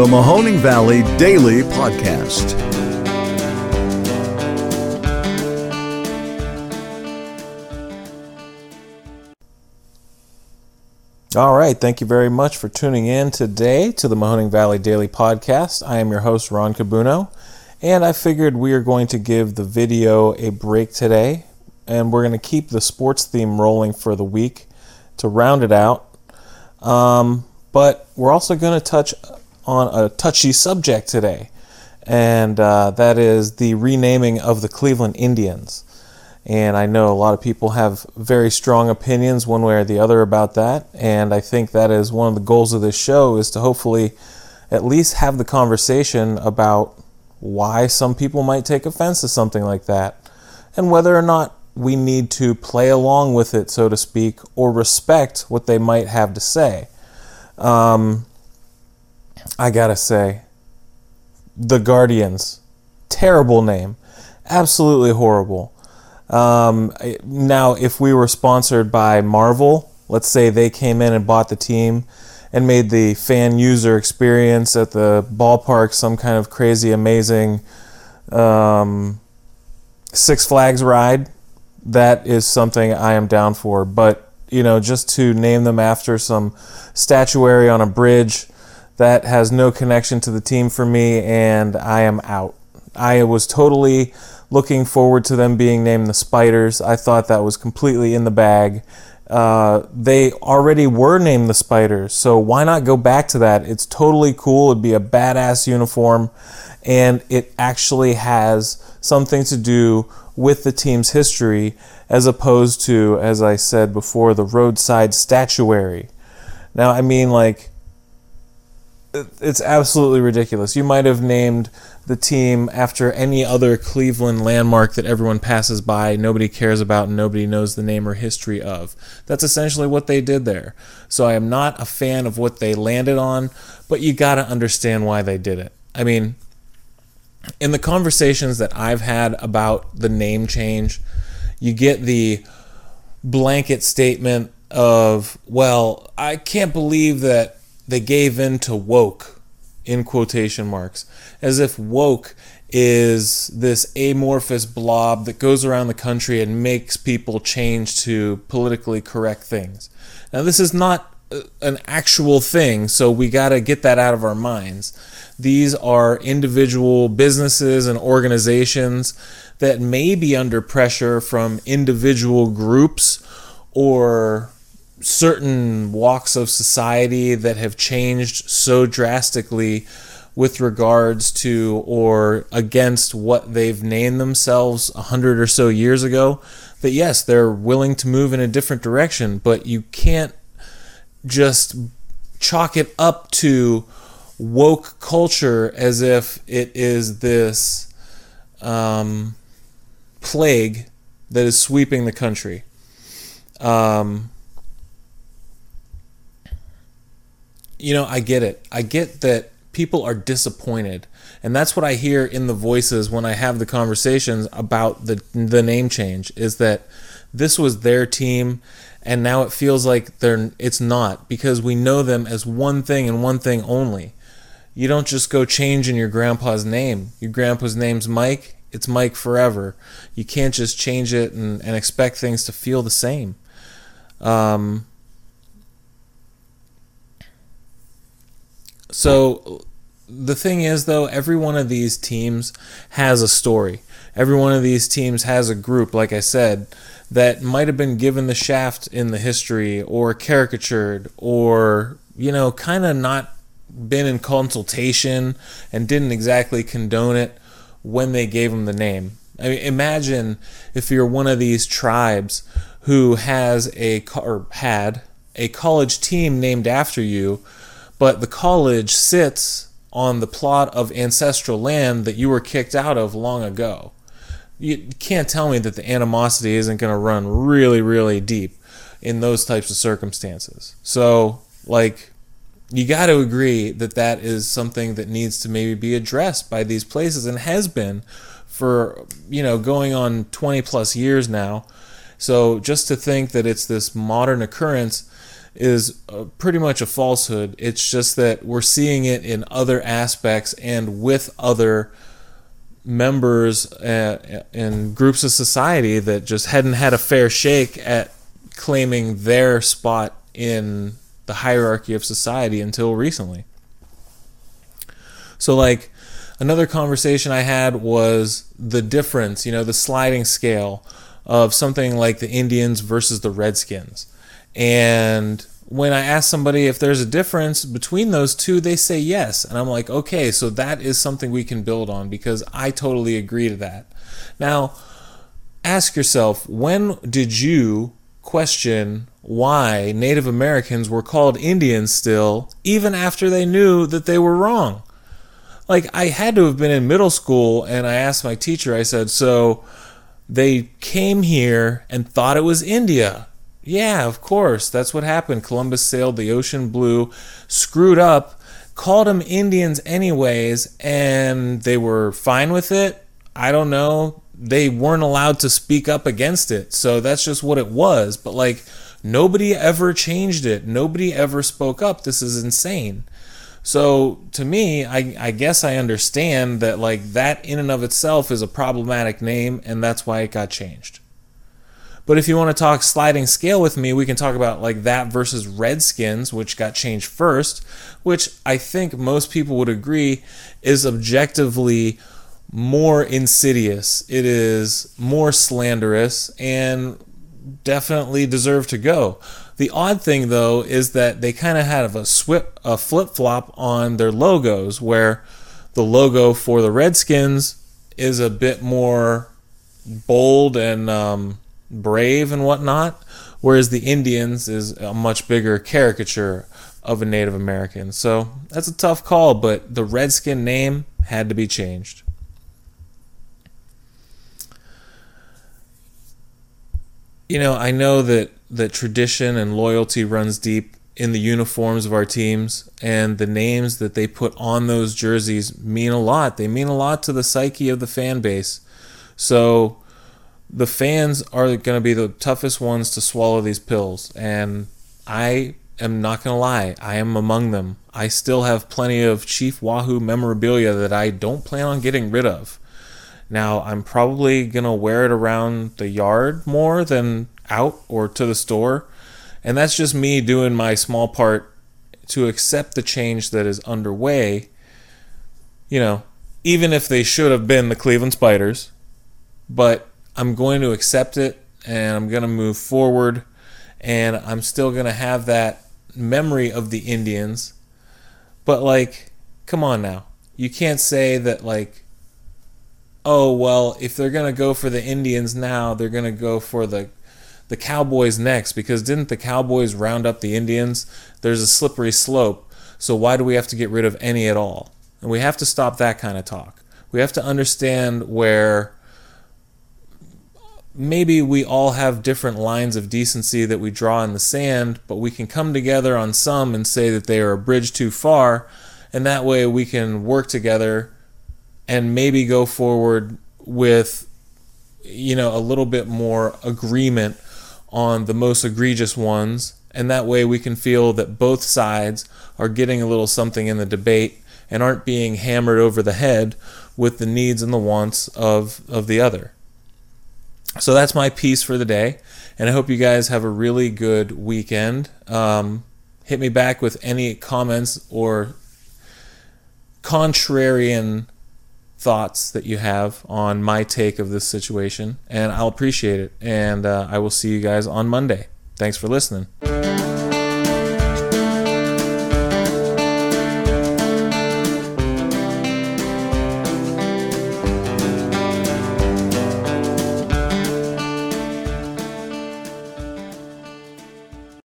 the Mahoning Valley Daily Podcast. All right, thank you very much for tuning in today to the Mahoning Valley Daily Podcast. I am your host, Ron Cabuno, and I figured we are going to give the video a break today, and we're going to keep the sports theme rolling for the week to round it out. But we're also going to touch on a touchy subject today, and that is the renaming of the Cleveland Indians. And I know a lot of people have very strong opinions one way or the other about that, and I think that is one of the goals of this show, is to hopefully at least have the conversation about why some people might take offense to something like that, and whether or not we need to play along with it, so to speak, or respect what they might have to say. I gotta say, The Guardians, terrible name, absolutely horrible. Now, if we were sponsored by Marvel, let's say they came in and bought the team and made the fan user experience at the ballpark some kind of crazy, amazing Six Flags ride, that is something I am down for. But, you know, just to name them after some statuary on a bridge, that has no connection to the team for me, and I am out. I was totally looking forward to them being named the Spiders. I thought that was completely in the bag. They already were named the Spiders, so why not go back to that? It's totally cool. It'd be a badass uniform, and it actually has something to do with the team's history, as opposed to, as I said before, the roadside statuary. Now, I mean, like, it's absolutely ridiculous. You might have named the team after any other Cleveland landmark that everyone passes by, nobody cares about, and nobody knows the name or history of. That's essentially what they did there. So I am not a fan of what they landed on, but you got to understand why they did it. I mean, in the conversations that I've had about the name change, you get the blanket statement of, well, I can't believe that they gave in to woke, in quotation marks, as if woke is this amorphous blob that goes around the country and makes people change to politically correct things. Now, this is not an actual thing, so we got to get that out of our minds. These are individual businesses and organizations that may be under pressure from individual groups or certain walks of society that have changed so drastically with regards to or against what they've named themselves 100 or so years ago, that yes, they're willing to move in a different direction, but you can't just chalk it up to woke culture as if it is this plague that is sweeping the country. You know, I get it. I get that people are disappointed, and that's what I hear in the voices when I have the conversations about the name change, is that this was their team, and now it feels like it's not, because we know them as one thing and one thing only. You don't just go changing your grandpa's name. Your grandpa's name's Mike. It's Mike forever. You can't just change it and expect things to feel the same. So the thing is, though, every one of these teams has a story. Every one of these teams has a group, like I said, that might have been given the shaft in the history, or caricatured, or, you know, kind of not been in consultation and didn't exactly condone it when they gave them the name. I mean, imagine if you're one of these tribes who had a college team named after you, but the college sits on the plot of ancestral land that you were kicked out of long ago. You can't tell me that the animosity isn't going to run really, really deep in those types of circumstances. So, like, you got to agree that that is something that needs to maybe be addressed by these places, and has been for, you know, going on 20 plus years now. So just to think that it's this modern occurrence is pretty much a falsehood. It's just that we're seeing it in other aspects and with other members and groups of society that just hadn't had a fair shake at claiming their spot in the hierarchy of society until recently. So, like, another conversation I had was the difference, you know, the sliding scale of something like the Indians versus the Redskins. And when I ask somebody if there's a difference between those two, they say yes. And I'm like, okay, so that is something we can build on, because I totally agree to that. Now, ask yourself, when did you question why Native Americans were called Indians still, even after they knew that they were wrong? Like, I had to have been in middle school, and I asked my teacher, I said, so they came here and thought it was India. Yeah, of course, that's what happened. Columbus sailed the ocean blue, screwed up, called them Indians anyways, and they were fine with it. I don't know. They weren't allowed to speak up against it, so that's just what it was. But, like, nobody ever changed it. Nobody ever spoke up. This is insane. So, to me, I guess I understand that, like, that in and of itself is a problematic name, and that's why it got changed. But if you want to talk sliding scale with me, we can talk about, like, that versus Redskins, which got changed first, which I think most people would agree is objectively more insidious. It is more slanderous and definitely deserved to go. The odd thing, though, is that they kind of had a flip-flop on their logos, where the logo for the Redskins is a bit more bold and brave and whatnot, whereas the Indians is a much bigger caricature of a Native American. So that's a tough call, but the Redskin name had to be changed. You know, I know that tradition and loyalty runs deep in the uniforms of our teams, and the names that they put on those jerseys mean a lot. They mean a lot to the psyche of the fan base. So the fans are going to be the toughest ones to swallow these pills, and I am not going to lie, I am among them. I still have plenty of Chief Wahoo memorabilia that I don't plan on getting rid of. Now, I'm probably going to wear it around the yard more than out or to the store, and that's just me doing my small part to accept the change that is underway, you know, even if they should have been the Cleveland Spiders. But I'm going to accept it, and I'm going to move forward, and I'm still going to have that memory of the Indians. But, like, come on now. You can't say that, like, oh, well, if they're going to go for the Indians now, they're going to go for the Cowboys next, because didn't the Cowboys round up the Indians? There's a slippery slope, so why do we have to get rid of any at all? And we have to stop that kind of talk. We have to understand where maybe we all have different lines of decency that we draw in the sand, but we can come together on some and say that they are a bridge too far, and that way we can work together and maybe go forward with, you know, a little bit more agreement on the most egregious ones, and that way we can feel that both sides are getting a little something in the debate and aren't being hammered over the head with the needs and the wants of the other. So that's my piece for the day, and I hope you guys have a really good weekend. Hit me back with any comments or contrarian thoughts that you have on my take of this situation, and I'll appreciate it. And I will see you guys on Monday. Thanks for listening.